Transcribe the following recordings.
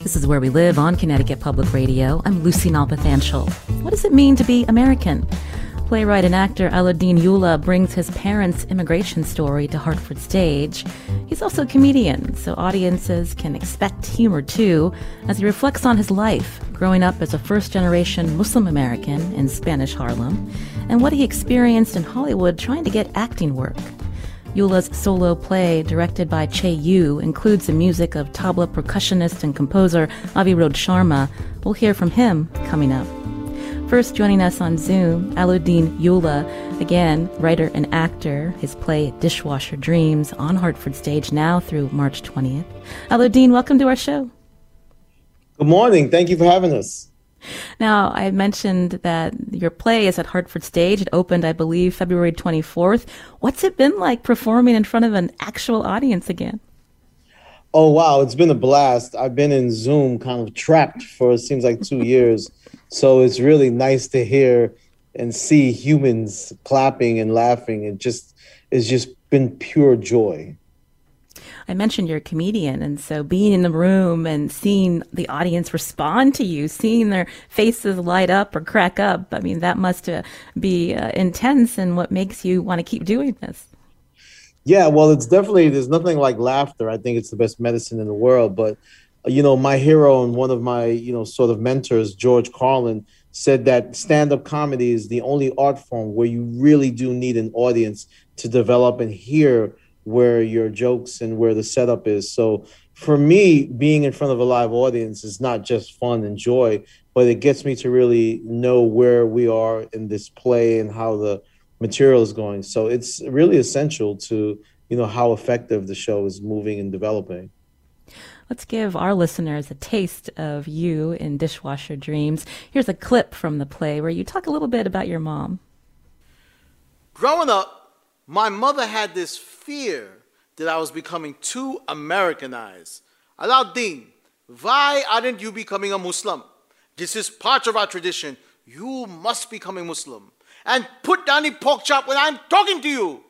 This is Where We Live on Connecticut Public Radio. I'm Lucy Nalpathanchel. What does it mean to be American? Playwright and actor Alaudin Ullah brings his parents' immigration story to Hartford Stage. He's also a comedian, so audiences can expect humor too, as he reflects on his life growing up as a first-generation Muslim American in Spanish Harlem, and what he experienced in Hollywood trying to get acting work. Ullah's solo play, directed by Che Yu, includes the music of tabla percussionist and composer Avirodh Sharma. We'll hear from him coming up. First, joining us on Zoom, Alaudin Ullah, again, writer and actor. His play Dishwasher Dreams on Hartford Stage now through March 20th. Alaudin, welcome to our show. Good morning. Thank you for having us. Now, I mentioned that your play is at Hartford Stage. It opened, I believe, February 24th. What's it been like performing in front of an actual audience again? Oh, wow. It's been a blast. I've been in Zoom kind of trapped for, it seems like, 2 years. So it's really nice to hear and see humans clapping and laughing. It's just been pure joy. I mentioned you're a comedian, and so being in the room and seeing the audience respond to you, seeing their faces light up or crack up, I mean, that must be intense and what makes you want to keep doing this. Yeah, well, it's definitely, there's nothing like laughter. I think it's the best medicine in the world. But, you know, my hero and one of my, sort of mentors, George Carlin, said that stand-up comedy is the only art form where you really do need an audience to develop and hear where your jokes and where the setup is. So for me, being in front of a live audience is not just fun and joy, but it gets me to really know where we are in this play and how the material is going. So it's really essential to, how effective the show is moving and developing. Let's give our listeners a taste of you in Dishwasher Dreams. Here's a clip from the play where you talk a little bit about your mom. Growing up, my mother had this fear that I was becoming too Americanized. Alaudin, why aren't you becoming a Muslim? This is part of our tradition. You must become a Muslim. And put down the pork chop when I'm talking to you.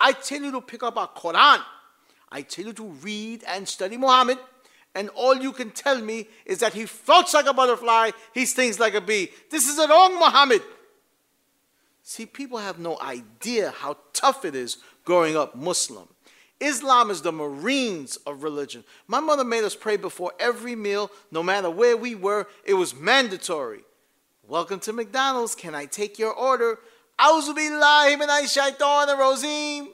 I tell you to pick up our Quran. I tell you to read and study Muhammad. And all you can tell me is that he floats like a butterfly, he stings like a bee. This is wrong, Muhammad. See, people have no idea how tough it is growing up Muslim. Islam is the Marines of religion. My mother made us pray before every meal, no matter where we were. It was mandatory. Welcome to McDonald's. Can I take your order? A'udhu billahi minash shaitanir rajeem.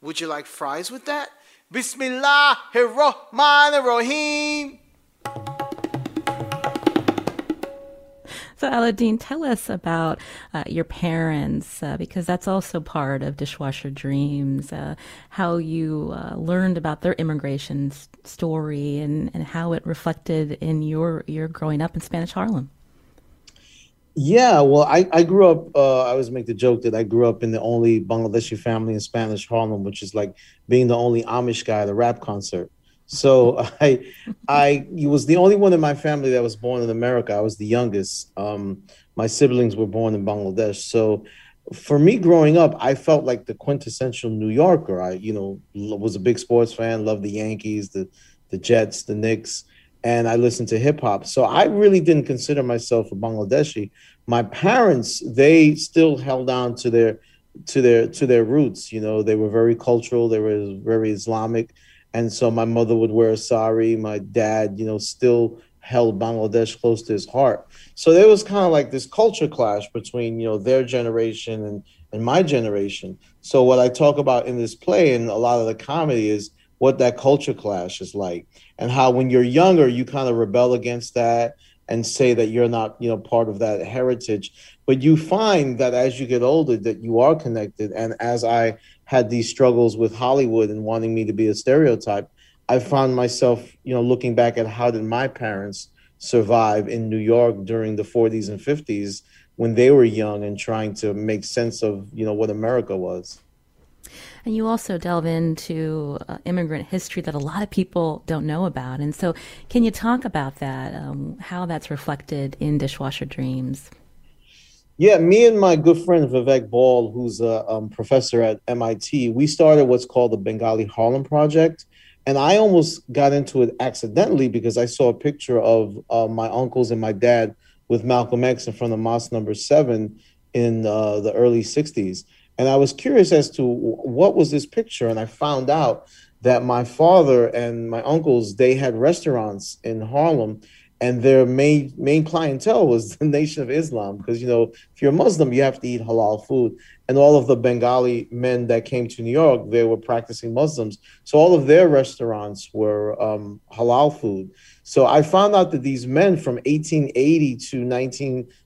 Would you like fries with that? Bismillahir Rahmanir Rahim. So, Alaudin, tell us about your parents, because that's also part of Dishwasher Dreams, how you learned about their immigration story and how it reflected in your growing up in Spanish Harlem. Yeah, well, I grew up, I always make the joke that I grew up in the only Bangladeshi family in Spanish Harlem, which is like being the only Amish guy at a rap concert. So I was the only one in my family that was born in America. I was the youngest. My siblings were born in Bangladesh. So for me growing up, I felt like the quintessential New Yorker. I, was a big sports fan, loved the Yankees, the Jets, the Knicks, and I listened to hip hop. So I really didn't consider myself a Bangladeshi. My parents, they still held on to their roots. They were very cultural. They were very Islamic. And so my mother would wear a sari. My dad, still held Bangladesh close to his heart. So there was kind of like this culture clash between, their generation and my generation. So what I talk about in this play and a lot of the comedy is what that culture clash is like and how when you're younger, you kind of rebel against that and say that you're not, part of that heritage. But you find that as you get older, that you are connected. And as I had these struggles with Hollywood and wanting me to be a stereotype, I found myself, you know, looking back at how did my parents survive in New York during the 40s and 50s when they were young and trying to make sense of, you know, what America was. And you also delve into immigrant history that a lot of people don't know about. And so can you talk about that, how that's reflected in Dishwasher Dreams? Yeah, me and my good friend Vivek Ball, who's a professor at MIT, we started what's called the Bengali Harlem Project. And I almost got into it accidentally because I saw a picture of my uncles and my dad with Malcolm X in front of Mosque Number 7 in the early 60s. And I was curious as to what was this picture. And I found out that my father and my uncles, they had restaurants in Harlem, and their main clientele was the Nation of Islam. Because, you know, if you're Muslim, you have to eat halal food. And all of the Bengali men that came to New York, they were practicing Muslims. So all of their restaurants were halal food. So I found out that these men from 1880 to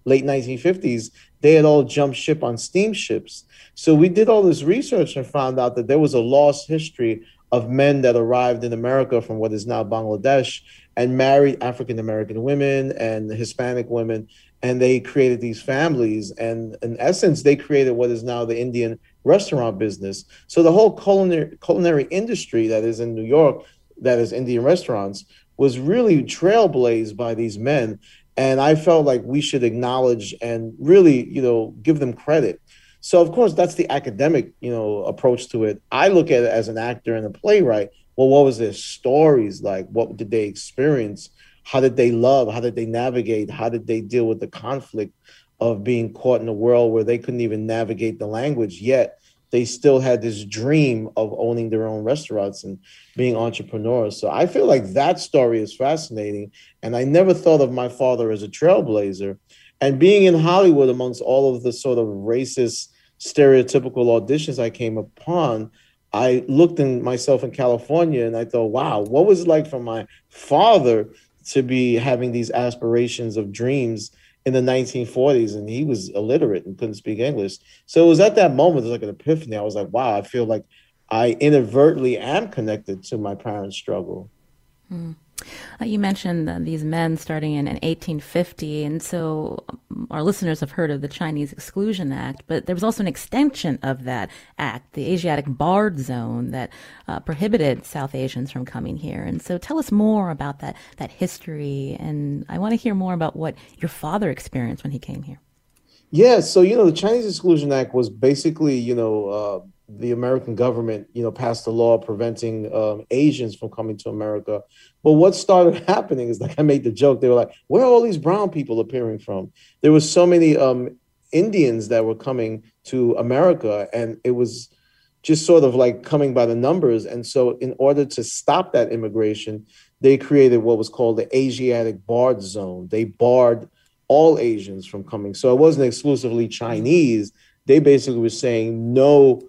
late 1950s, they had all jumped ship on steamships. So we did all this research and found out that there was a lost history of men that arrived in America from what is now Bangladesh and married African-American women and Hispanic women. And they created these families. And in essence, they created what is now the Indian restaurant business. So the whole culinary industry that is in New York, that is Indian restaurants, was really trailblazed by these men. And I felt like we should acknowledge and really, you know, give them credit. So, of course, that's the academic, you know, approach to it. I look at it as an actor and a playwright. Well, what was their stories like? What did they experience? How did they love? How did they navigate? How did they deal with the conflict of being caught in a world where they couldn't even navigate the language, yet they still had this dream of owning their own restaurants and being entrepreneurs? So I feel like that story is fascinating. And I never thought of my father as a trailblazer. And being in Hollywood amongst all of the sort of racist, stereotypical auditions I came upon, I looked in myself in California and I thought, wow, what was it like for my father to be having these aspirations of dreams in the 1940s? And he was illiterate and couldn't speak English. So it was at that moment, it was like an epiphany. I was like, wow, I feel like I inadvertently am connected to my parents' struggle. Mm. You mentioned these men starting in 1850, and so our listeners have heard of the Chinese Exclusion Act, but there was also an extension of that act, the Asiatic Barred Zone, that prohibited South Asians from coming here. And so tell us more about that history, and I want to hear more about what your father experienced when he came here. Yeah, so, you know, the Chinese Exclusion Act was basically, you know, the American government, you know, passed a law preventing Asians from coming to America. But what started happening is, like I made the joke, they were like, where are all these brown people appearing from? There were so many Indians that were coming to America, and it was just sort of like coming by the numbers. And so in order to stop that immigration, they created what was called the Asiatic Barred Zone. They barred all Asians from coming. So it wasn't exclusively Chinese. They basically were saying no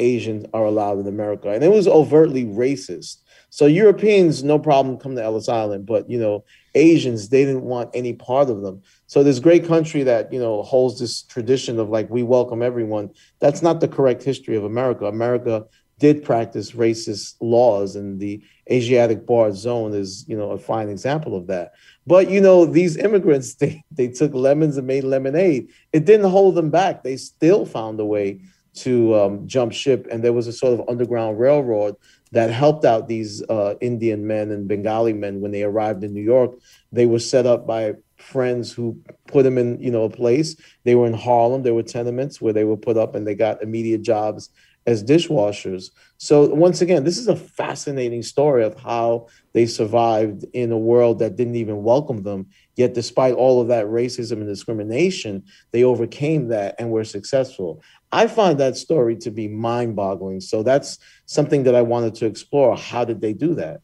Asians are allowed in America. And it was overtly racist. So Europeans, no problem, come to Ellis Island. But, you know, Asians, they didn't want any part of them. So this great country that, you know, holds this tradition of like, we welcome everyone. That's not the correct history of America. America did practice racist laws, and the Asiatic Barred Zone is, you know, a fine example of that. But, you know, these immigrants, they took lemons and made lemonade. It didn't hold them back. They still found a way to jump ship. And there was a sort of underground railroad that helped out these Indian men and Bengali men when they arrived in New York. They were set up by friends who put them in, you know, a place. They were in Harlem. There were tenements where they were put up, and they got immediate jobs as dishwashers. So once again, this is a fascinating story of how they survived in a world that didn't even welcome them. Yet despite all of that racism and discrimination, they overcame that and were successful. I find that story to be mind-boggling. So that's something that I wanted to explore. How did they do that?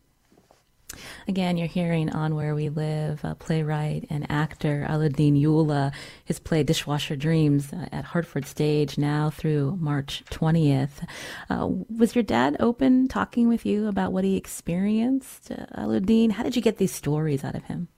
Again, you're hearing on Where We Live, playwright and actor Alaudin Ullah, his play Dishwasher Dreams at Hartford Stage now through March 20th. Was your dad open talking with you about what he experienced, Alaudin? How did you get these stories out of him?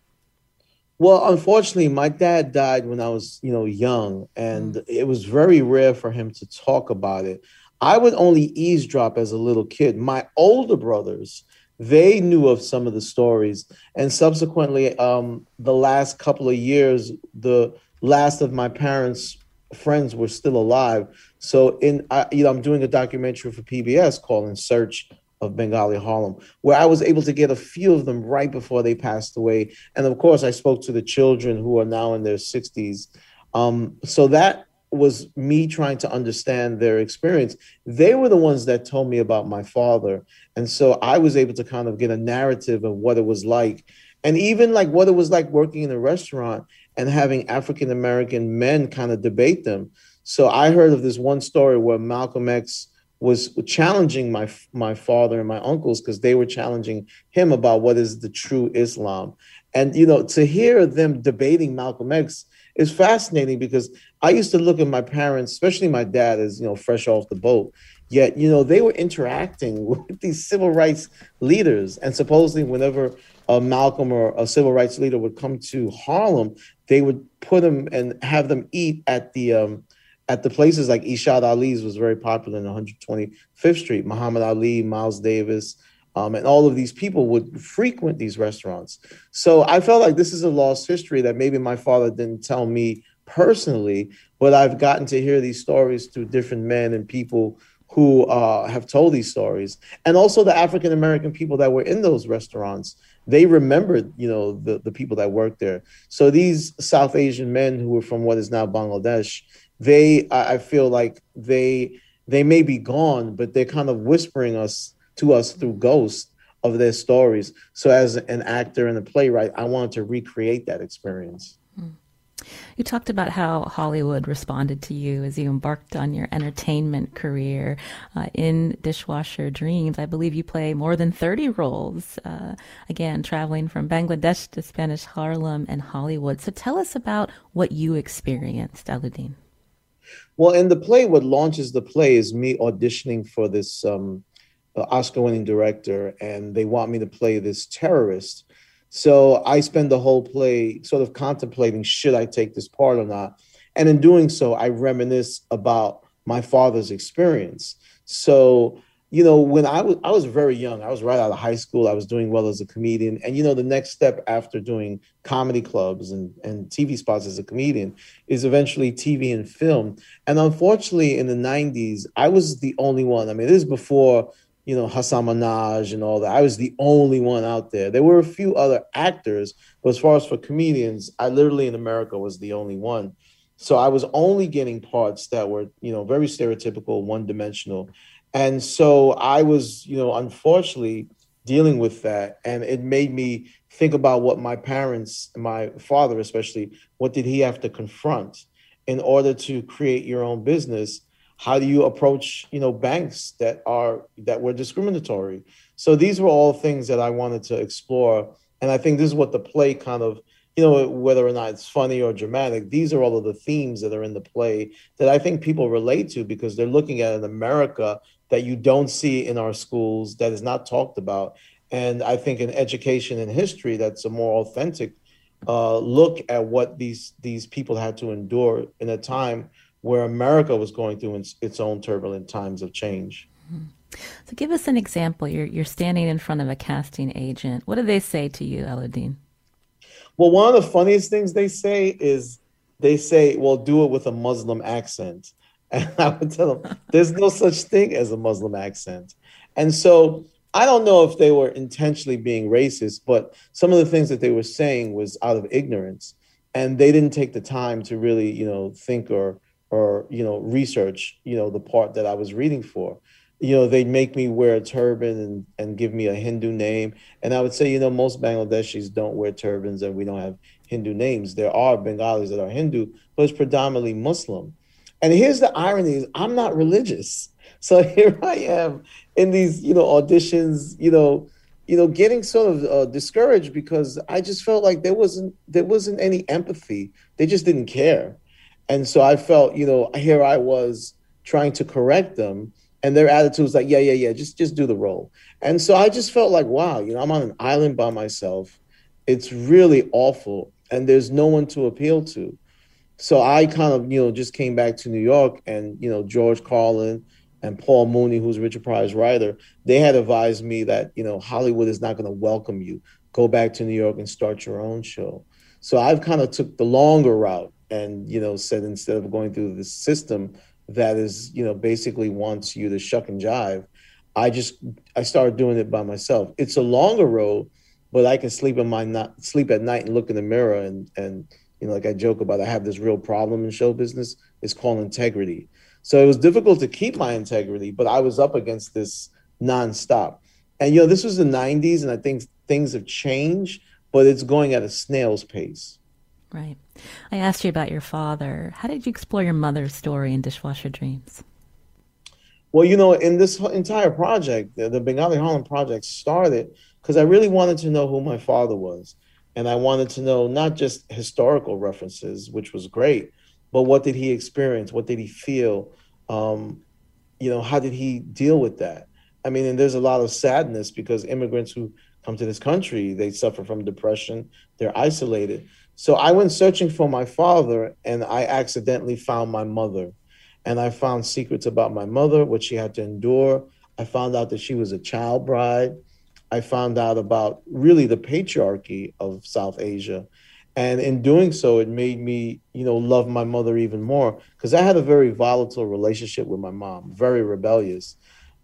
Well, unfortunately, my dad died when I was, young, and it was very rare for him to talk about it. I would only eavesdrop as a little kid. My older brothers, they knew of some of the stories, and subsequently, the last couple of years, the last of my parents' friends were still alive. So, I'm doing a documentary for PBS called In Search of Bengali Harlem, where I was able to get a few of them right before they passed away. And of course, I spoke to the children who are now in their 60s. So that was me trying to understand their experience. They were the ones that told me about my father. And so I was able to kind of get a narrative of what it was like. And even like what it was like working in a restaurant and having African-American men kind of debate them. So I heard of this one story where Malcolm X was challenging my father and my uncles because they were challenging him about what is the true Islam. And, to hear them debating Malcolm X is fascinating because I used to look at my parents, especially my dad, as, fresh off the boat. Yet, they were interacting with these civil rights leaders. And supposedly whenever Malcolm or a civil rights leader would come to Harlem, they would put them and have them eat at the places like Ishad Ali's was very popular in 125th Street. Muhammad Ali, Miles Davis, and all of these people would frequent these restaurants. So I felt like this is a lost history that maybe my father didn't tell me personally, but I've gotten to hear these stories through different men and people who have told these stories. And also the African-American people that were in those restaurants, they remembered, the people that worked there. So these South Asian men who were from what is now Bangladesh, I feel like they may be gone, but they're kind of whispering to us through ghosts of their stories. So as an actor and a playwright, I wanted to recreate that experience. You talked about how Hollywood responded to you as you embarked on your entertainment career. In Dishwasher Dreams, I believe you play more than 30 roles, again, traveling from Bangladesh to Spanish Harlem and Hollywood. So tell us about what you experienced, Alaudin. Well, in the play, what launches the play is me auditioning for this Oscar-winning director, and they want me to play this terrorist. So I spend the whole play sort of contemplating, should I take this part or not? And in doing so, I reminisce about my father's experience. So, when I was very young, I was right out of high school. I was doing well as a comedian. And, the next step after doing comedy clubs and TV spots as a comedian is eventually TV and film. And unfortunately, in the 90s, I was the only one. I mean, this is before Hassan Minaj and all that. I was the only one out there. There were a few other actors, but as far as for comedians, I literally in America was the only one. So I was only getting parts that were, very stereotypical, one-dimensional. And so I was, unfortunately dealing with that. And it made me think about what my parents, my father especially, what did he have to confront in order to create your own business? How do you approach, banks that were discriminatory? So these were all things that I wanted to explore. And I think this is what the play kind of, whether or not it's funny or dramatic, these are all of the themes that are in the play that I think people relate to because they're looking at an America that you don't see in our schools, that is not talked about. And I think in education and history, that's a more authentic look at what these people had to endure in a time where America was going through its own turbulent times of change. So give us an example. You're standing in front of a casting agent. What do they say to you, Alaudin? Well, one of the funniest things they say is, well, do it with a Muslim accent. And I would tell them, there's no such thing as a Muslim accent. And so I don't know if they were intentionally being racist, but some of the things that they were saying was out of ignorance. And they didn't take the time to really, think or research, the part that I was reading for. They'd make me wear a turban and give me a Hindu name. And I would say, most Bangladeshis don't wear turbans and we don't have Hindu names. There are Bengalis that are Hindu, but it's predominantly Muslim. And here's the irony is I'm not religious. So here I am in these, auditions, getting sort of discouraged because I just felt like there wasn't any empathy. They just didn't care. And so I felt, here I was trying to correct them and their attitude was like, yeah, just do the role. And so I just felt like, wow, I'm on an island by myself. It's really awful. and there's no one to appeal to. So I kind of, you know, just came back to New York, and, you know, George Carlin and Paul Mooney, who's a Richard Prior's writer, they had advised me that, you know, Hollywood is not going to welcome you. Go back to New York and start your own show. So I've kind of took the longer route and, you know, said, instead of going through the system that is, you know, basically wants you to shuck and jive, I started doing it by myself. It's a longer road, but I can sleep at night and look in the mirror and, you know, like I joke about, I have this real problem in show business. It's called integrity. So it was difficult to keep my integrity, but I was up against this nonstop. And, you know, this was the 90s, and I think things have changed, but it's going at a snail's pace. Right. I asked you about your father. How did you explore your mother's story in Dishwasher Dreams? Well, you know, in this entire project, the Bengali Harlem Project started because I really wanted to know who my father was. And I wanted to know not just historical references, which was great, but what did he experience? What did he feel? You know, how did he deal with that? I mean, and there's a lot of sadness because immigrants who come to this country, they suffer from depression, they're isolated. So I went searching for my father, and I accidentally found my mother. And I found secrets about my mother, what she had to endure. I found out that she was a child bride. I found out about really the patriarchy of South Asia. And in doing so, it made me, you know, love my mother even more, because I had a very volatile relationship with my mom, very rebellious.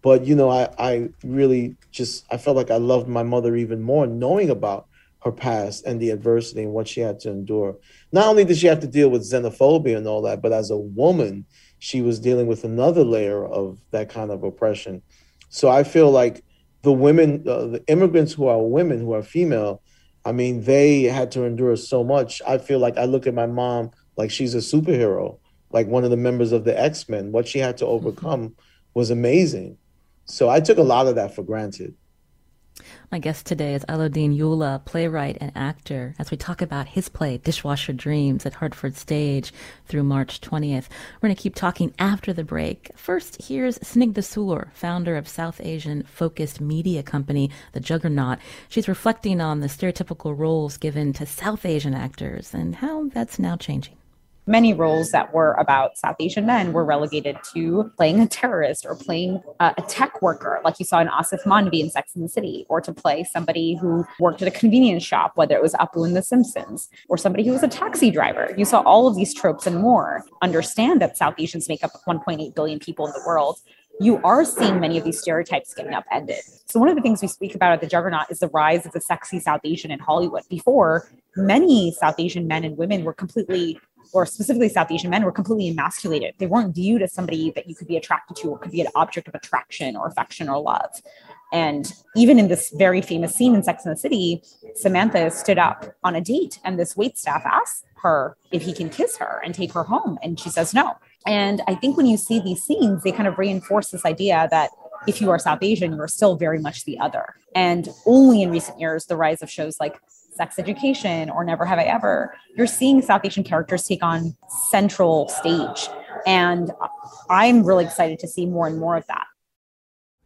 But, you know, I really just, I felt like I loved my mother even more, knowing about her past and the adversity and what she had to endure. Not only did she have to deal with xenophobia and all that, but as a woman, she was dealing with another layer of that kind of oppression. So I feel like the women, the immigrants who are women, who are female, I mean, they had to endure so much. I feel like I look at my mom like she's a superhero, like one of the members of the X-Men. What she had to overcome was amazing. So I took a lot of that for granted. My guest today is Alaudin Ullah, playwright and actor, as we talk about his play, Dishwasher Dreams, at Hartford Stage through March 20th. We're going to keep talking after the break. First, here's Snigdha Sur, founder of South Asian-focused media company, The Juggernaut. She's reflecting on the stereotypical roles given to South Asian actors and how that's now changing. Many roles that were about South Asian men were relegated to playing a terrorist or playing a tech worker, like you saw in Asif Manvi in Sex and the City, or to play somebody who worked at a convenience shop, whether it was Apu in The Simpsons, or somebody who was a taxi driver. You saw all of these tropes and more. Understand that South Asians make up 1.8 billion people in the world. You are seeing many of these stereotypes getting upended. So one of the things we speak about at The Juggernaut is the rise of the sexy South Asian in Hollywood. Before, many South Asian men and women were completely, or specifically South Asian men, were completely emasculated. They weren't viewed as somebody that you could be attracted to or could be an object of attraction or affection or love. And even in this very famous scene in Sex and the City, Samantha stood up on a date and this waitstaff asks her if he can kiss her and take her home. And she says no. And I think when you see these scenes, they kind of reinforce this idea that if you are South Asian, you are still very much the other. And only in recent years, the rise of shows like Sex Education or Never Have I Ever, you're seeing South Asian characters take on central stage. And I'm really excited to see more and more of that.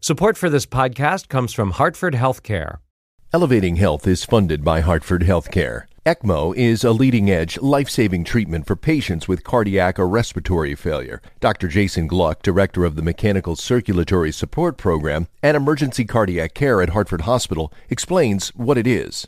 Support for this podcast comes from Hartford Healthcare. Elevating Health is funded by Hartford Healthcare. ECMO is a leading-edge, life-saving treatment for patients with cardiac or respiratory failure. Dr. Jason Gluck, director of the Mechanical Circulatory Support Program and Emergency Cardiac Care at Hartford Hospital, explains what it is.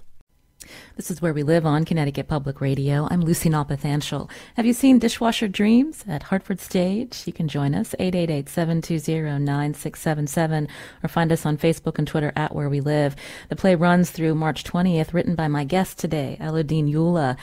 This is Where We Live on Connecticut Public Radio. I'm Lucy Nalpathanchel. Have you seen Dishwasher Dreams at Hartford Stage? You can join us, 888-720-9677, or find us on Facebook and Twitter at Where We Live. The play runs through March 20th, written by my guest today, Alaudin Ullah.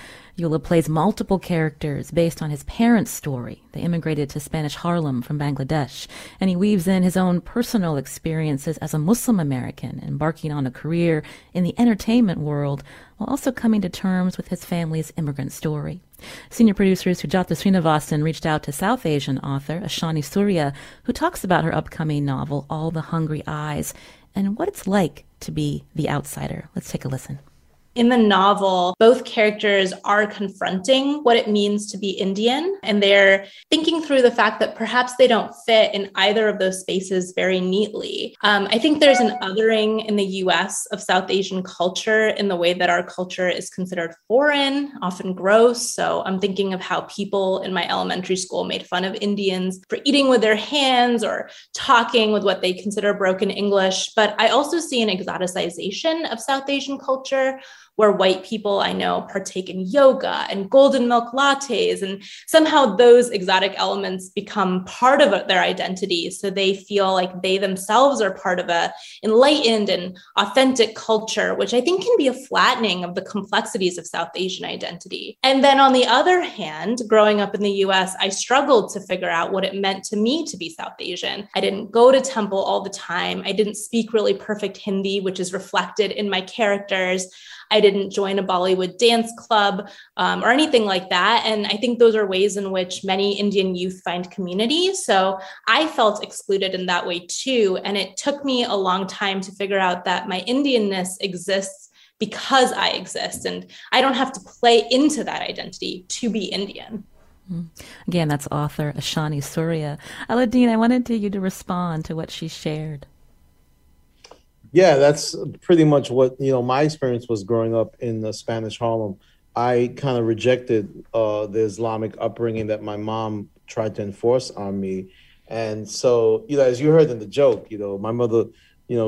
Ullah plays multiple characters based on his parents' story. They immigrated to Spanish Harlem from Bangladesh, and he weaves in his own personal experiences as a Muslim American, embarking on a career in the entertainment world, while also coming to terms with his family's immigrant story. Senior producers Sujatha Srinivasan reached out to South Asian author Ashani Surya, who talks about her upcoming novel, All the Hungry Eyes, and what it's like to be the outsider. Let's take a listen. In the novel, both characters are confronting what it means to be Indian, and they're thinking through the fact that perhaps they don't fit in either of those spaces very neatly. I think there's an othering in the US of South Asian culture in the way that our culture is considered foreign, often gross. So I'm thinking of how people in my elementary school made fun of Indians for eating with their hands or talking with what they consider broken English. But I also see an exoticization of South Asian culture, where white people I know partake in yoga and golden milk lattes, and somehow those exotic elements become part of their identity. So they feel like they themselves are part of a enlightened and authentic culture, which I think can be a flattening of the complexities of South Asian identity. And then on the other hand, growing up in the US, I struggled to figure out what it meant to me to be South Asian. I didn't go to temple all the time. I didn't speak really perfect Hindi, which is reflected in my characters. I didn't join a Bollywood dance club or anything like that. And I think those are ways in which many Indian youth find community. So I felt excluded in that way too. And it took me a long time to figure out that my Indianness exists because I exist, and I don't have to play into that identity to be Indian. Again, that's author Ashani Surya. Alaudin, I wanted you to respond to what she shared. Yeah, that's pretty much what, my experience was growing up in the Spanish Harlem. I kind of rejected the Islamic upbringing that my mom tried to enforce on me. And so, as you heard in the joke, my mother,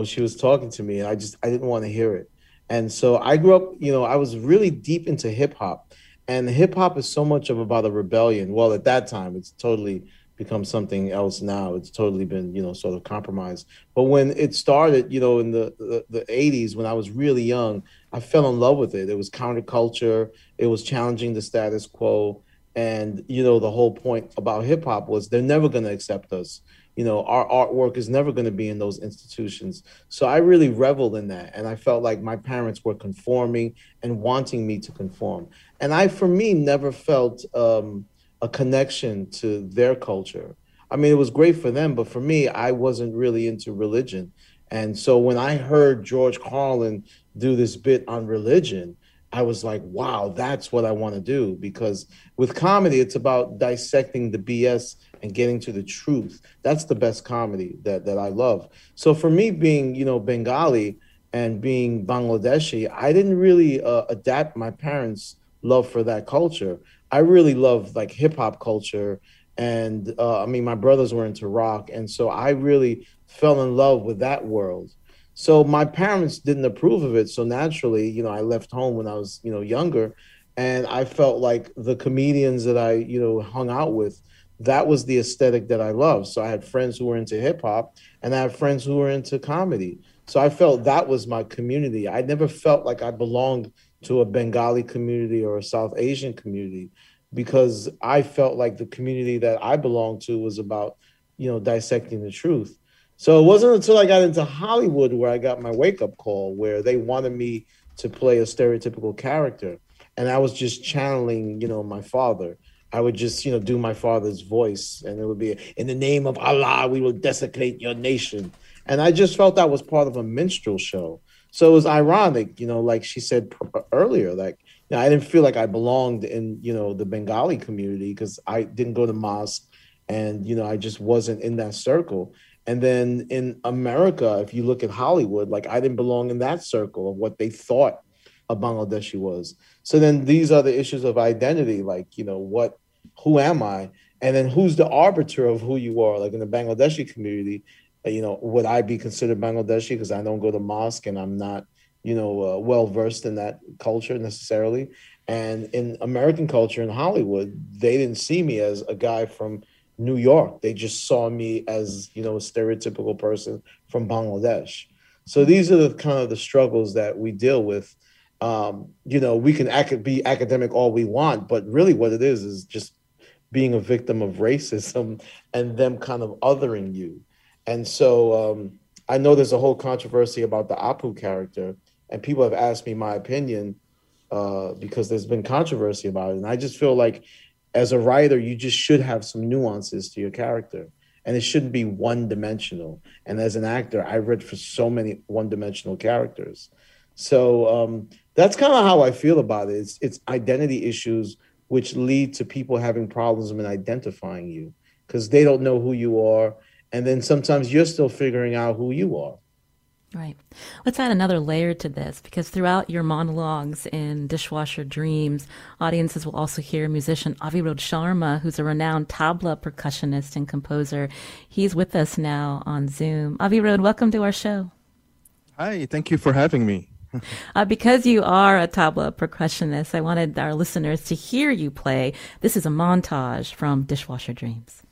she was talking to me, and I didn't want to hear it. And so I grew up, I was really deep into hip hop, and hip hop is so much of about a rebellion. Well, at that time, it's totally become something else now. It's totally been, sort of compromised. But when it started, in the 80s, when I was really young, I fell in love with it. It was counterculture. It was challenging the status quo. And, the whole point about hip hop was they're never going to accept us. Our artwork is never going to be in those institutions. So I really reveled in that. And I felt like my parents were conforming and wanting me to conform. And for me, never felt a connection to their culture. I mean, it was great for them, but for me, I wasn't really into religion. And so when I heard George Carlin do this bit on religion, I was like, wow, that's what I want to do. Because with comedy, it's about dissecting the BS and getting to the truth. That's the best comedy that I love. So for me, being, Bengali and being Bangladeshi, I didn't really adapt my parents' love for that culture. I really love like hip hop culture. And my brothers were into rock. And so I really fell in love with that world. So my parents didn't approve of it. So naturally, I left home when I was, younger. And I felt like the comedians that I, hung out with, that was the aesthetic that I loved. So I had friends who were into hip hop, and I had friends who were into comedy. So I felt that was my community. I never felt like I belonged to a Bengali community or a South Asian community, because I felt like the community that I belonged to was about, dissecting the truth. So it wasn't until I got into Hollywood where I got my wake-up call, where they wanted me to play a stereotypical character. And I was just channeling, my father. I would just, do my father's voice, and it would be, "In the name of Allah, we will desecrate your nation." And I just felt that was part of a minstrel show. So it was ironic, like she said earlier, like, I didn't feel like I belonged in, the Bengali community, because I didn't go to mosque, and, I just wasn't in that circle. And then in America, if you look at Hollywood, like I didn't belong in that circle of what they thought a Bangladeshi was. So then these are the issues of identity, like, who am I? And then who's the arbiter of who you are? Like in the Bangladeshi community, would I be considered Bangladeshi because I don't go to mosque and I'm not, well-versed in that culture necessarily? And in American culture, in Hollywood, they didn't see me as a guy from New York. They just saw me as, a stereotypical person from Bangladesh. So these are the kind of the struggles that we deal with. you know, we can be academic all we want, but really what it is just being a victim of racism and them kind of othering you. And so I know there's a whole controversy about the Apu character, and people have asked me my opinion because there's been controversy about it. And I just feel like as a writer, you just should have some nuances to your character, and it shouldn't be one-dimensional. And as an actor, I read for so many one-dimensional characters. So that's kind of how I feel about it. It's identity issues which lead to people having problems in identifying you because they don't know who you are. And then sometimes you're still figuring out who you are. Right. Let's add another layer to this, because throughout your monologues in Dishwasher Dreams, audiences will also hear musician Avirodh Sharma, who's a renowned tabla percussionist and composer. He's with us now on Zoom. Avirodh, welcome to our show. Hi, thank you for having me. Because you are a tabla percussionist, I wanted our listeners to hear you play. This is a montage from Dishwasher Dreams.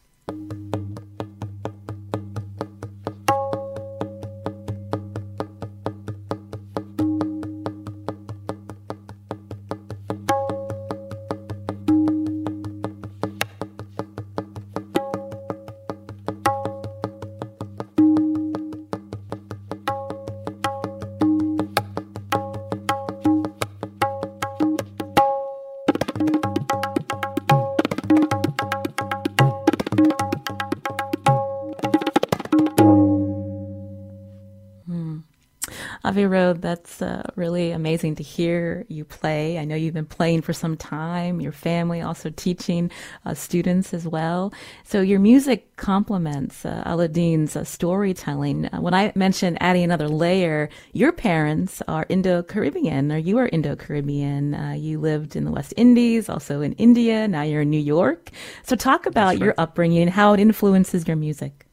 Avirodh, that's really amazing to hear you play. I know you've been playing for some time, your family also teaching students as well. So your music complements Alaudin's storytelling. When I mentioned adding another layer, your parents are Indo-Caribbean, or you are Indo-Caribbean. You lived in the West Indies, also in India. Now you're in New York. So talk about your upbringing and how it influences your music.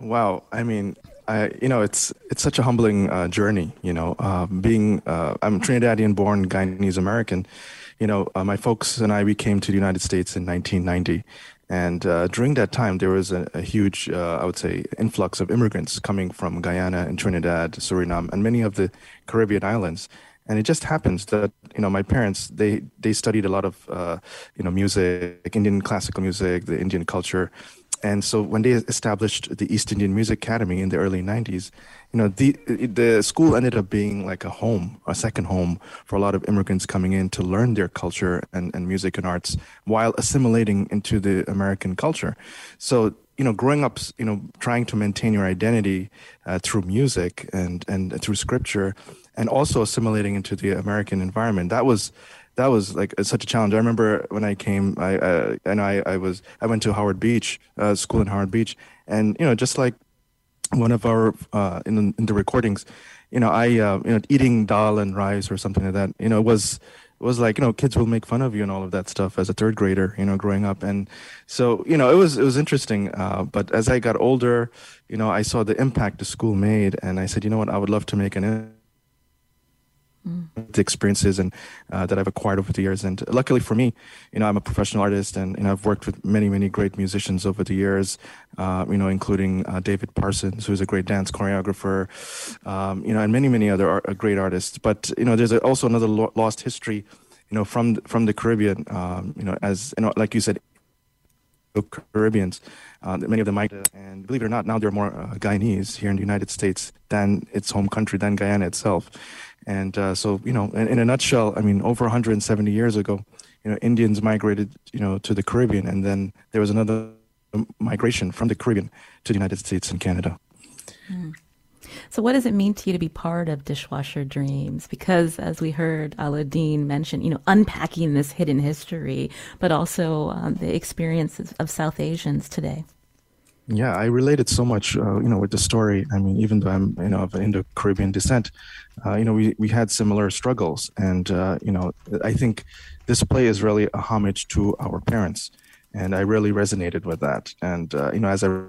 Wow. I mean, it's such a humbling journey, I'm Trinidadian born Guyanese American, my folks and I, we came to the United States in 1990. And during that time, there was a huge, influx of immigrants coming from Guyana and Trinidad, Suriname, and many of the Caribbean islands. And it just happens that, my parents, they studied a lot of, music, Indian classical music, the Indian culture. And so when they established the East Indian Music Academy in the early 90s, the school ended up being like a home, a second home for a lot of immigrants coming in to learn their culture and music and arts while assimilating into the American culture. So, growing up, trying to maintain your identity through music and through scripture, and also assimilating into the American environment, that was like such a challenge. I remember when I came, I went to Howard Beach, school in Howard Beach, and just like one of our in the recordings, I eating dal and rice or something like that. It was like kids will make fun of you and all of that stuff as a third grader, growing up, and so it was interesting. But as I got older, I saw the impact the school made, and I said, you know what, I would love to make an impact. The experiences and that I've acquired over the years, and luckily for me, I'm a professional artist, and I've worked with many great musicians over the years, including David Parsons, who's a great dance choreographer, and many other great artists. But there's also another lost history, from the Caribbean, as like you said, Caribbeans, many of them migrate, and believe it or not, now there are more Guyanese here in the United States than its home country, than Guyana itself. And so, in a nutshell, I mean, over 170 years ago, Indians migrated, to the Caribbean, and then there was another migration from the Caribbean to the United States and Canada. Mm. So what does it mean to you to be part of Dishwasher Dreams? Because as we heard Alaudin mention, unpacking this hidden history, but also the experiences of South Asians today. Yeah, I related so much, with the story. I mean, even though I'm, of an Indo-Caribbean descent, we had similar struggles. And, I think this play is really a homage to our parents. And I really resonated with that. And, as I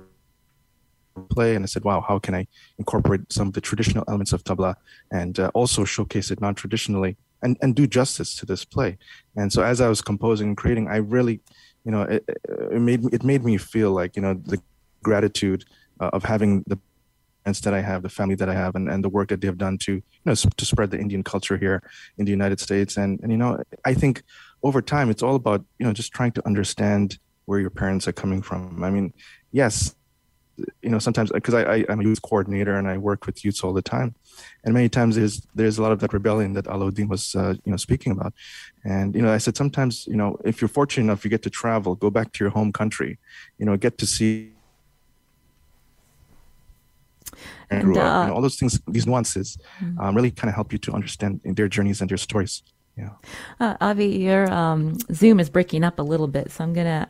play, and I said, wow, how can I incorporate some of the traditional elements of tabla and also showcase it non-traditionally and do justice to this play? And so as I was composing and creating, I really, it made me feel like, the gratitude of having the friends that I have, the family that I have, and the work that they have done to, to spread the Indian culture here in the United States. And I think over time, it's all about, just trying to understand where your parents are coming from. I mean, yes, sometimes, because I'm a youth coordinator and I work with youths all the time. And many times there's a lot of that rebellion that Alaudin was, speaking about. And, I said, sometimes, if you're fortunate enough, you get to travel, go back to your home country, get to see. And all those things, these nuances, really kind of help you to understand their journeys and their stories. Yeah. Avi, your Zoom is breaking up a little bit, so I'm going to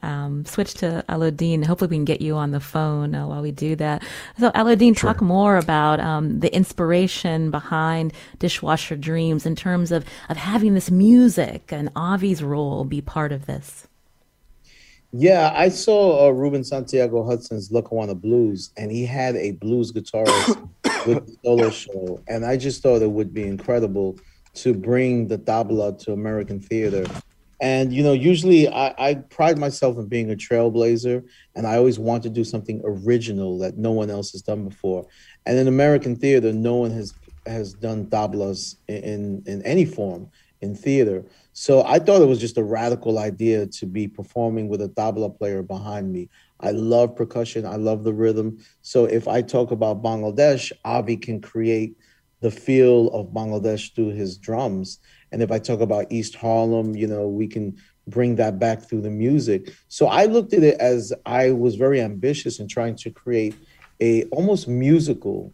switch to Alaudin. Hopefully we can get you on the phone while we do that. So Alaudin, sure. Talk more about the inspiration behind Dishwasher Dreams in terms of having this music and Avi's role be part of this. Yeah, I saw Ruben Santiago Hudson's Lackawanna Blues, and he had a blues guitarist with the solo show, and I just thought it would be incredible to bring the tabla to American theater. And, usually I pride myself in being a trailblazer, and I always want to do something original that no one else has done before. And in American theater, no one has done tablas in any form in theater. So I thought it was just a radical idea to be performing with a tabla player behind me. I love percussion, I love the rhythm. So if I talk about Bangladesh, Avi can create the feel of Bangladesh through his drums. And if I talk about East Harlem, we can bring that back through the music. So I looked at it as I was very ambitious in trying to create a almost musical.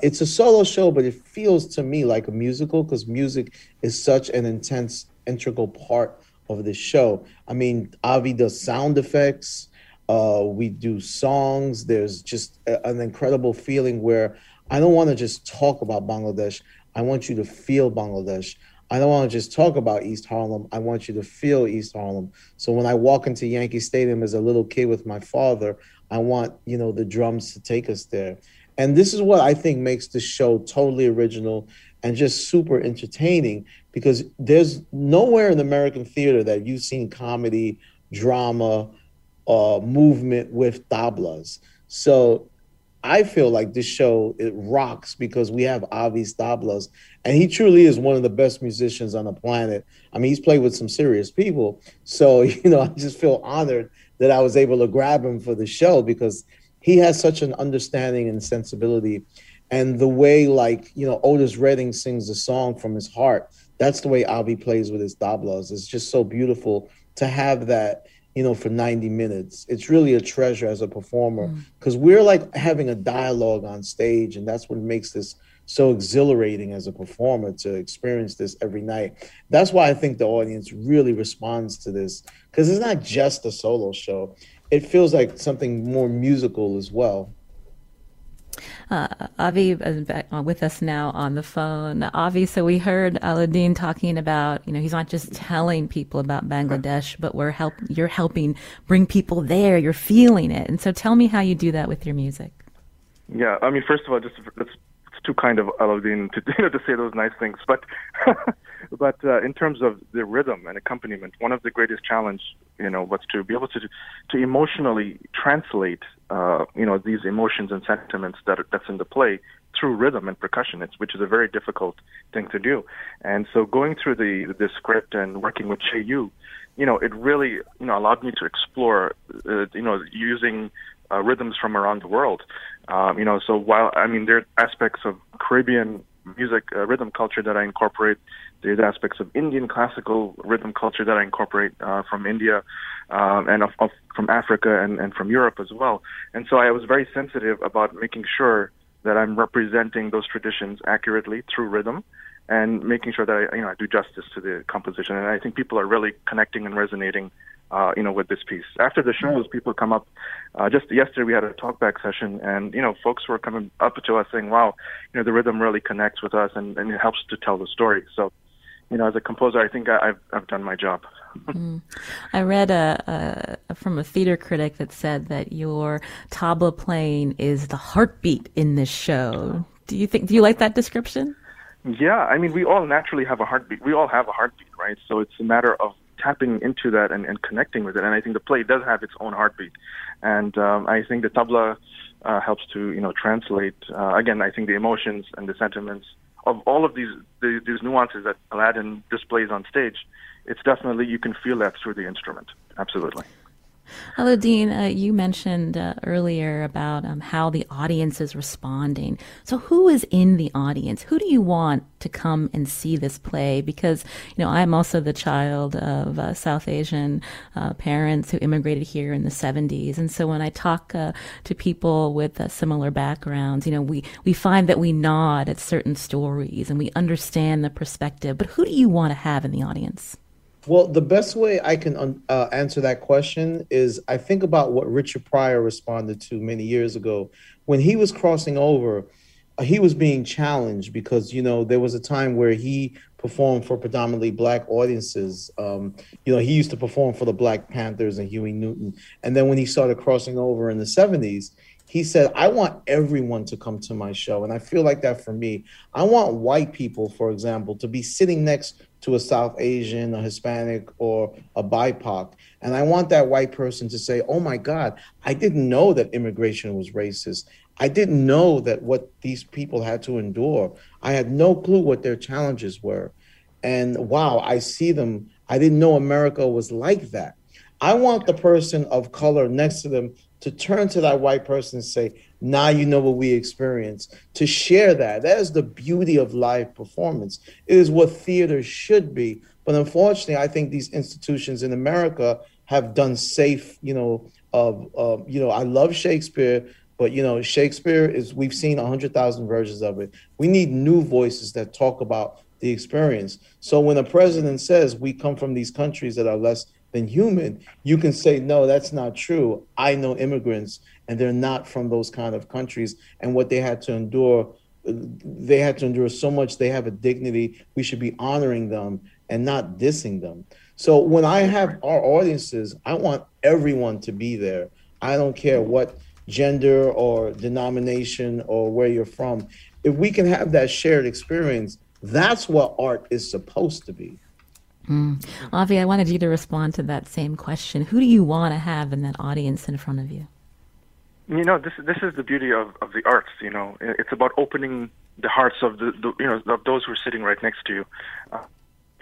It's a solo show, but it feels to me like a musical because music is such an intense, integral part of this show. I mean, Avi does sound effects. We do songs. There's just an incredible feeling where I don't want to just talk about Bangladesh. I want you to feel Bangladesh. I don't want to just talk about East Harlem. I want you to feel East Harlem. So when I walk into Yankee Stadium as a little kid with my father, I want, the drums to take us there. And this is what I think makes this show totally original and just super entertaining, because there's nowhere in American theater that you've seen comedy, drama, movement with tablas. So I feel like this show, it rocks because we have Avi's tablas, and he truly is one of the best musicians on the planet. I mean, he's played with some serious people. So, I just feel honored that I was able to grab him for the show because he has such an understanding and sensibility. And the way, Otis Redding sings the song from his heart, that's the way Avi plays with his tablas. It's just so beautiful to have that, for 90 minutes. It's really a treasure as a performer because we're like having a dialogue on stage, and that's what makes this so exhilarating as a performer to experience this every night. That's why I think the audience really responds to this, because it's not just a solo show. It feels like something more musical as well. Avi is back with us now on the phone. Avi, so we heard Alaudin talking about, he's not just telling people about Bangladesh, but you're helping bring people there. You're feeling it. And so tell me how you do that with your music. Yeah, I mean, first of all, just it's too kind of Alaudin to to say those nice things. But in terms of the rhythm and accompaniment, one of the greatest challenge, was to be able to emotionally translate, these emotions and sentiments that's in the play through rhythm and percussion, which is a very difficult thing to do. And so going through the script and working with Che Yu, it really, allowed me to explore, using rhythms from around the world. So while, I mean, there are aspects of Caribbean music, rhythm culture that I incorporate. There's aspects of Indian classical rhythm culture that I incorporate from India and from Africa and from Europe as well. And so I was very sensitive about making sure that I'm representing those traditions accurately through rhythm and making sure that I do justice to the composition. And I think people are really connecting and resonating with this piece. After the shows, people come up. Just yesterday, we had a talkback session, and folks were coming up to us saying, "Wow, the rhythm really connects with us, and it helps to tell the story." So, as a composer, I think I've done my job. I read from a theater critic that said that your tabla playing is the heartbeat in this show. Do you like that description? Yeah, I mean, we all naturally have a heartbeat. We all have a heartbeat, right? So it's a matter of tapping into that and connecting with it. And I think the play does have its own heartbeat. And I think the tabla helps to, translate. Again, I think the emotions and the sentiments of all of these nuances that Alaudin displays on stage, it's definitely, you can feel that through the instrument. Absolutely. Alaudin, you mentioned earlier about how the audience is responding. So who is in the audience? Who do you want to come and see this play? Because, I'm also the child of South Asian parents who immigrated here in the 70s. And so when I talk to people with similar backgrounds, we find that we nod at certain stories and we understand the perspective. But who do you want to have in the audience? Well, the best way I can answer that question is I think about what Richard Pryor responded to many years ago. When he was crossing over, he was being challenged because, there was a time where he performed for predominantly Black audiences. He used to perform for the Black Panthers and Huey Newton. And then when he started crossing over in the 70s, he said, I want everyone to come to my show. And I feel like that for me. I want white people, for example, to be sitting next to a South Asian, a Hispanic, or a BIPOC. And I want that white person to say, oh my God, I didn't know that immigration was racist. I didn't know that what these people had to endure. I had no clue what their challenges were. And wow, I see them. I didn't know America was like that. I want the person of color next to them to turn to that white person and say, now you know what we experience, to share that. That is the beauty of live performance. It is what theater should be. But unfortunately, I think these institutions in America have done safe, I love Shakespeare, but, Shakespeare is, we've seen 100,000 versions of it. We need new voices that talk about the experience. So when a president says we come from these countries that are less than human, you can say, no, that's not true. I know immigrants, and they're not from those kind of countries. And what they had to endure so much. They have a dignity. We should be honoring them and not dissing them. So when I have our audiences, I want everyone to be there. I don't care what gender or denomination or where you're from. If we can have that shared experience, that's what art is supposed to be. Avi, I wanted you to respond to that same question. Who do you want to have in that audience in front of you? This is the beauty of the arts. It's about opening the hearts of of those who are sitting right next to you.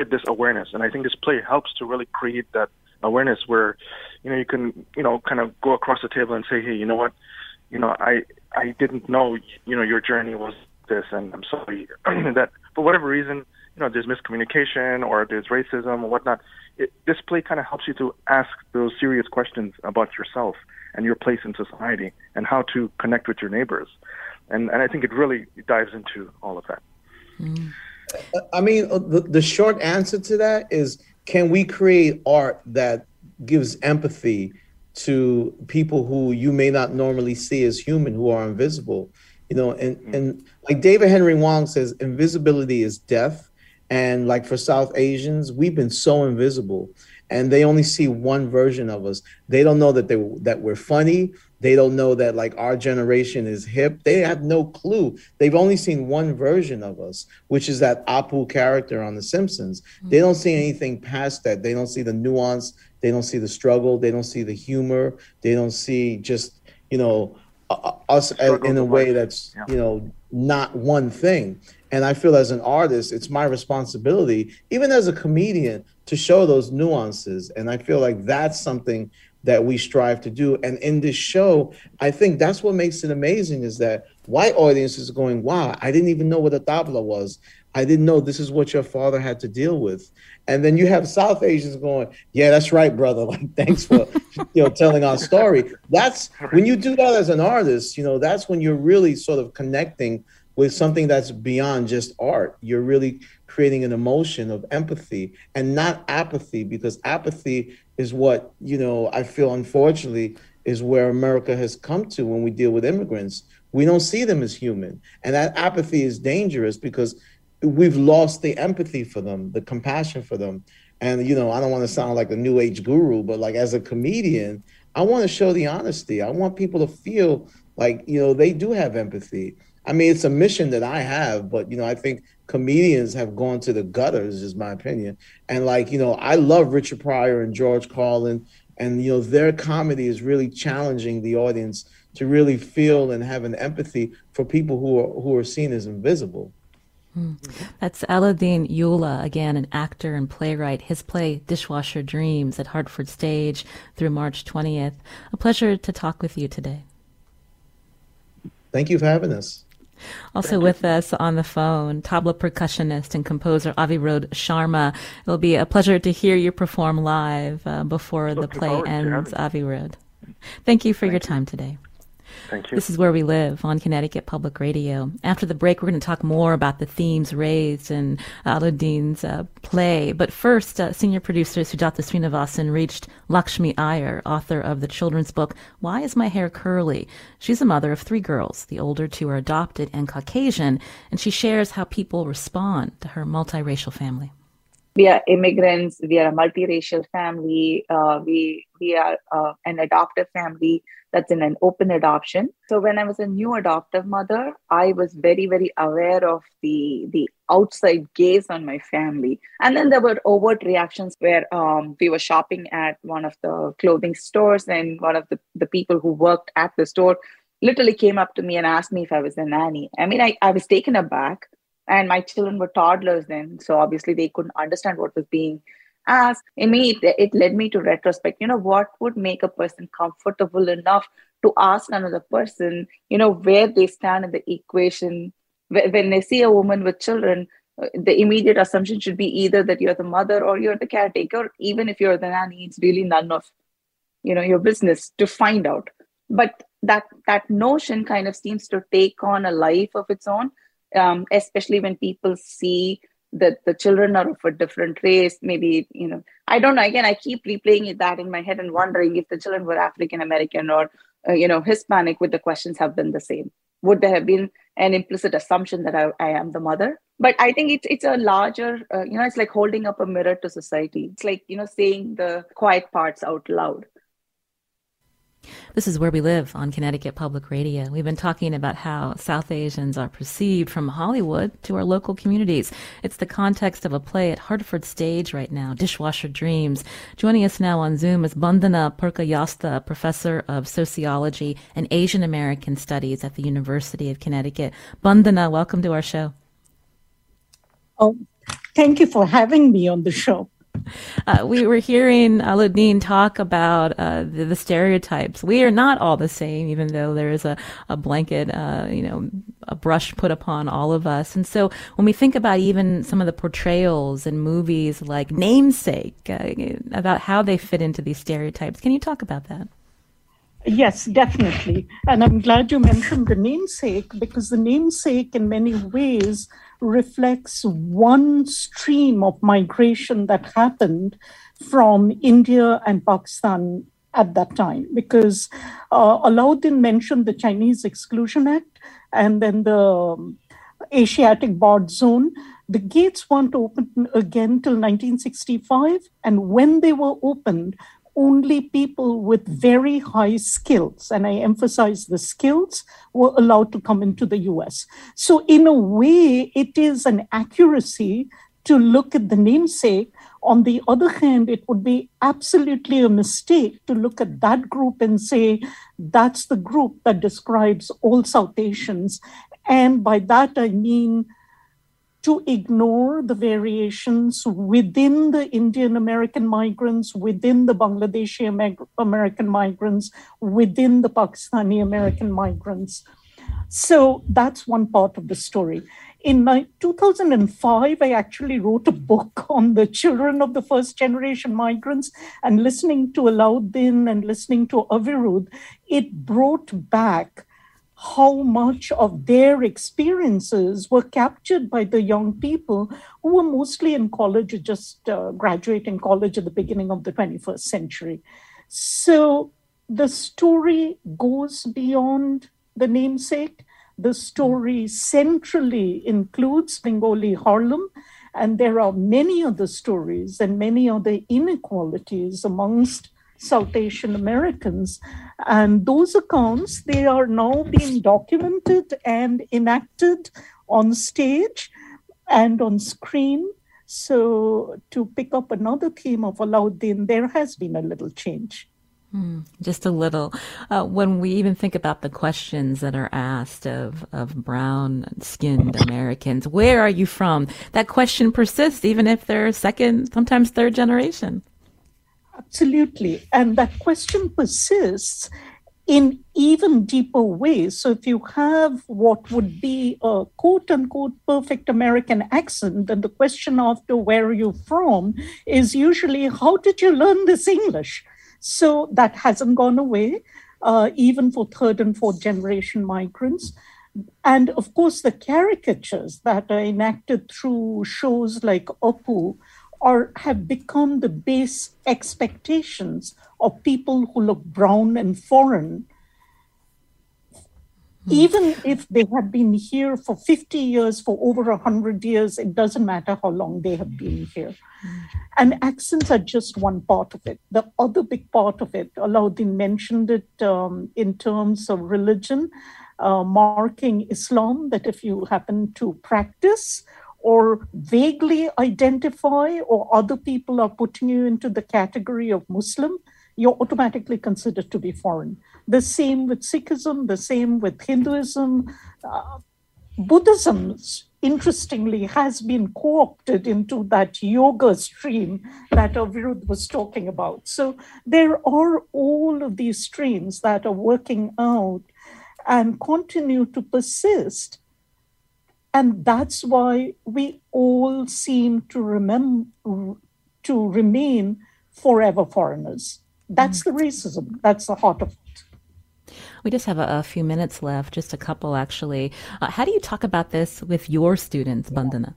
This awareness, and I think this play helps to really create that awareness where you can kind of go across the table and say, hey, you know what, I didn't know your journey was this, and I'm sorry that for whatever reason. There's miscommunication or there's racism or whatnot. This play kind of helps you to ask those serious questions about yourself and your place in society and how to connect with your neighbors. And I think it really dives into all of that. Mm. I mean, the short answer to that is, can we create art that gives empathy to people who you may not normally see as human, who are invisible? And like David Henry Wong says, invisibility is death. And like for South Asians, we've been so invisible, and they only see one version of us. They don't know that we're funny. They don't know that like our generation is hip. They have no clue. They've only seen one version of us, which is that Apu character on The Simpsons. They don't see anything past that. They don't see the nuance. They don't see the struggle. They don't see the humor. They don't see just, us in a way that's, not one thing. And I feel as an artist, it's my responsibility, even as a comedian, to show those nuances. And I feel like that's something that we strive to do. And in this show, I think that's what makes it amazing, is that white audiences are going, wow, I didn't even know what a tabla was. I didn't know this is what your father had to deal with. And then you have South Asians going, yeah, that's right, brother. Like, thanks for, telling our story. That's when you do that as an artist, that's when you're really sort of connecting with something that's beyond just art. You're really creating an emotion of empathy and not apathy, because apathy is what, I feel, unfortunately, is where America has come to when we deal with immigrants. We don't see them as human. And that apathy is dangerous because we've lost the empathy for them, the compassion for them. And, I don't want to sound like a new age guru, but like as a comedian, I want to show the honesty. I want people to feel like, they do have empathy. I mean, it's a mission that I have, but, I think comedians have gone to the gutters, is my opinion. And like, I love Richard Pryor and George Carlin, and, their comedy is really challenging the audience to really feel and have an empathy for people who are seen as invisible. That's Alaudin Ullah, again, an actor and playwright. His play, Dishwasher Dreams, at Hartford Stage through March 20th. A pleasure to talk with you today. Thank you for having us. Also with us on the phone, tabla percussionist and composer Avirodh Sharma. It'll be a pleasure to hear you perform live before the play ends, Avirodh. Thank you for your time today. Thank you. This is Where We Live on Connecticut Public Radio. After the break, we're going to talk more about the themes raised in Alaudin's play. But first, senior producer Sujatha Srinivasan reached Lakshmi Iyer, author of the children's book, Why Is My Hair Curly? She's a mother of three girls. The older two are adopted and Caucasian, and she shares how people respond to her multiracial family. We are immigrants. We are a multiracial family. We are an adoptive family that's in an open adoption. So when I was a new adoptive mother, I was very, very aware of the outside gaze on my family. And then there were overt reactions where we were shopping at one of the clothing stores, and one of the people who worked at the store literally came up to me and asked me if I was a nanny. I mean, I was taken aback, and my children were toddlers then. So obviously they couldn't understand what was being asked. In me, it led me to retrospect, what would make a person comfortable enough to ask another person, where they stand in the equation. When they see a woman with children, the immediate assumption should be either that you're the mother or you're the caretaker. Even if you're the nanny, it's really none of, your business to find out. But that notion kind of seems to take on a life of its own, especially when people see that the children are of a different race. Maybe, I don't know. Again, I keep replaying that in my head and wondering if the children were African-American or, Hispanic, would the questions have been the same? Would there have been an implicit assumption that I am the mother? But I think it's a larger, it's like holding up a mirror to society. It's like, saying the quiet parts out loud. This is Where We Live on Connecticut Public Radio. We've been talking about how South Asians are perceived from Hollywood to our local communities. It's the context of a play at Hartford Stage right now, Dishwasher Dreams. Joining us now on Zoom is Bandana Purkayastha, professor of sociology and Asian American studies at the University of Connecticut. Bandana, welcome to our show. Oh, thank you for having me on the show. We were hearing Alaudin talk about the stereotypes. We are not all the same, even though there is a blanket, a brush put upon all of us. And so when we think about even some of the portrayals in movies like Namesake, about how they fit into these stereotypes, can you talk about that? Yes, definitely. And I'm glad you mentioned The Namesake, because The Namesake in many ways reflects one stream of migration that happened from India and Pakistan at that time, because Alaudin mentioned the Chinese Exclusion Act and then the Asiatic Barred Zone. The gates weren't opened again till 1965, and when they were opened, only people with very high skills, and I emphasize the skills, were allowed to come into the U.S. So in a way, it is an accuracy to look at The Namesake. On the other hand, it would be absolutely a mistake to look at that group and say, that's the group that describes all South Asians. And by that, I mean to ignore the variations within the Indian American migrants, within the Bangladeshi American migrants, within the Pakistani American migrants. So that's one part of the story. In 2005, I actually wrote a book on the children of the first generation migrants, and listening to Alaudin and listening to Avirodh, it brought back how much of their experiences were captured by the young people who were mostly in college or just graduating college at the beginning of the 21st century. So the story goes beyond The Namesake. The story centrally includes Bengali Harlem, and there are many other stories and many other inequalities amongst South Asian Americans. And those accounts, they are now being documented and enacted on stage and on screen. So to pick up another theme of Alaudin, there has been a little change. Just a little. When we even think about the questions that are asked of brown-skinned Americans, where are you from? That question persists even if they're second, sometimes third generation. Absolutely. And that question persists in even deeper ways. So if you have what would be a quote-unquote perfect American accent, then the question after where are you from is usually how did you learn this English? So that hasn't gone away, even for third and fourth generation migrants. And of course, the caricatures that are enacted through shows like Oppu have become the base expectations of people who look brown and foreign. Even if they have been here for 50 years, for over 100 years, it doesn't matter how long they have been here. And accents are just one part of it. The other big part of it, Alaudin mentioned it in terms of religion, marking Islam, that if you happen to practice or vaguely identify or other people are putting you into the category of Muslim, you're automatically considered to be foreign. The same with Sikhism, the same with Hinduism. Buddhism, interestingly, has been co-opted into that yoga stream that Avirodh was talking about. So there are all of these streams that are working out and continue to persist. And that's why we all seem to remain forever foreigners. That's the racism. That's the heart of it. We just have a few minutes left, just a couple actually. How do you talk about this with your students, Bandana?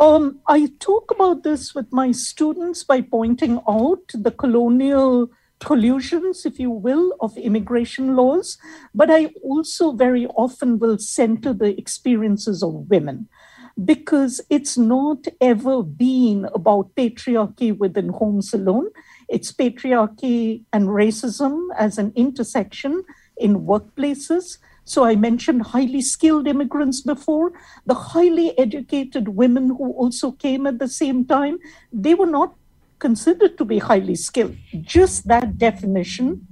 I talk about this with my students by pointing out the colonial collusions, if you will, of immigration laws. But I also very often will center the experiences of women, because it's not ever been about patriarchy within homes alone. It's patriarchy and racism as an intersection in workplaces. So I mentioned highly skilled immigrants before. The highly educated women who also came at the same time, they were not considered to be highly skilled. Just that definition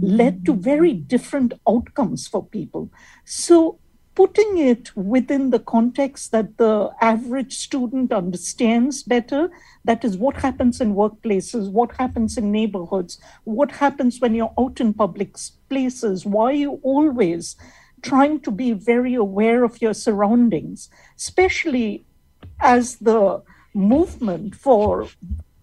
led to very different outcomes for people. So putting it within the context that the average student understands better, that is what happens in workplaces, what happens in neighborhoods, what happens when you're out in public places, why are you always trying to be very aware of your surroundings, especially as the movement for,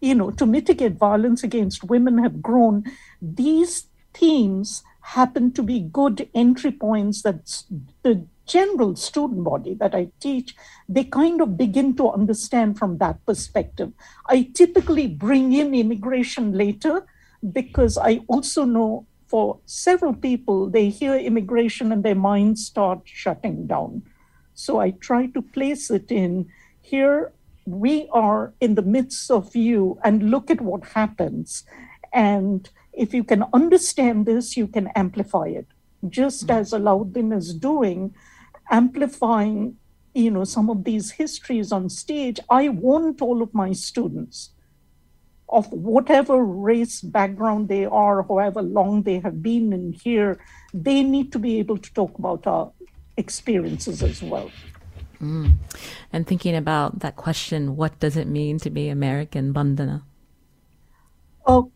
to mitigate violence against women have grown, these themes happen to be good entry points that the general student body that I teach, they kind of begin to understand from that perspective. I typically bring in immigration later because I also know for several people, they hear immigration and their minds start shutting down. So I try to place it in here. We are in the midst of you and look at what happens. And if you can understand this, you can amplify it. Just as Alaudin is doing, amplifying, some of these histories on stage, I warned all of my students of whatever race background they are, however long they have been in here, they need to be able to talk about our experiences as well. And thinking about that question, what does it mean to be American, Bandana?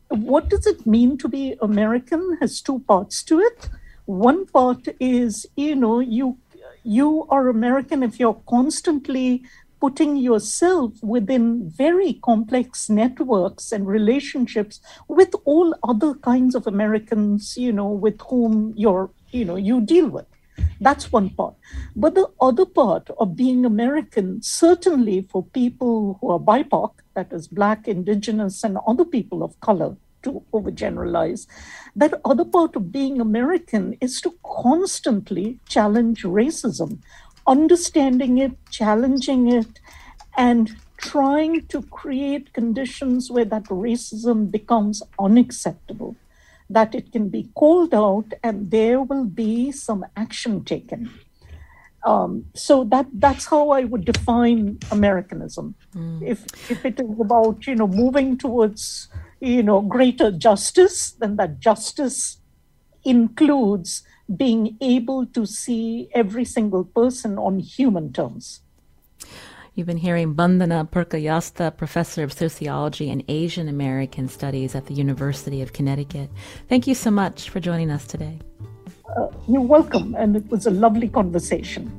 What does it mean to be American has two parts to it. One part is, you are American if you're constantly putting yourself within very complex networks and relationships with all other kinds of Americans, with whom you deal with. That's one part. But the other part of being American, certainly for people who are BIPOC, that is Black, Indigenous, and other people of color, to overgeneralize, that other part of being American is to constantly challenge racism, understanding it, challenging it, and trying to create conditions where that racism becomes unacceptable, that it can be called out and there will be some action taken. So that's how I would define Americanism. If it is about, moving towards, you know, greater justice, then that justice includes being able to see every single person on human terms. You've been hearing Bandana Purkayastha, Professor of Sociology and Asian American Studies at the University of Connecticut. Thank you so much for joining us today. You're welcome, and it was a lovely conversation.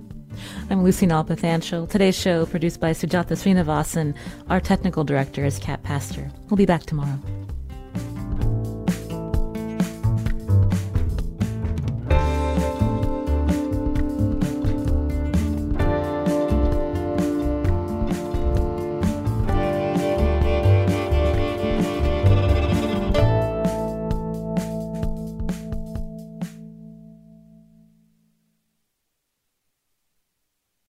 I'm Lucy Nalpathanchel. Today's show produced by Sujatha Srinivasan. Our technical director is Kat Pastor. We'll be back tomorrow.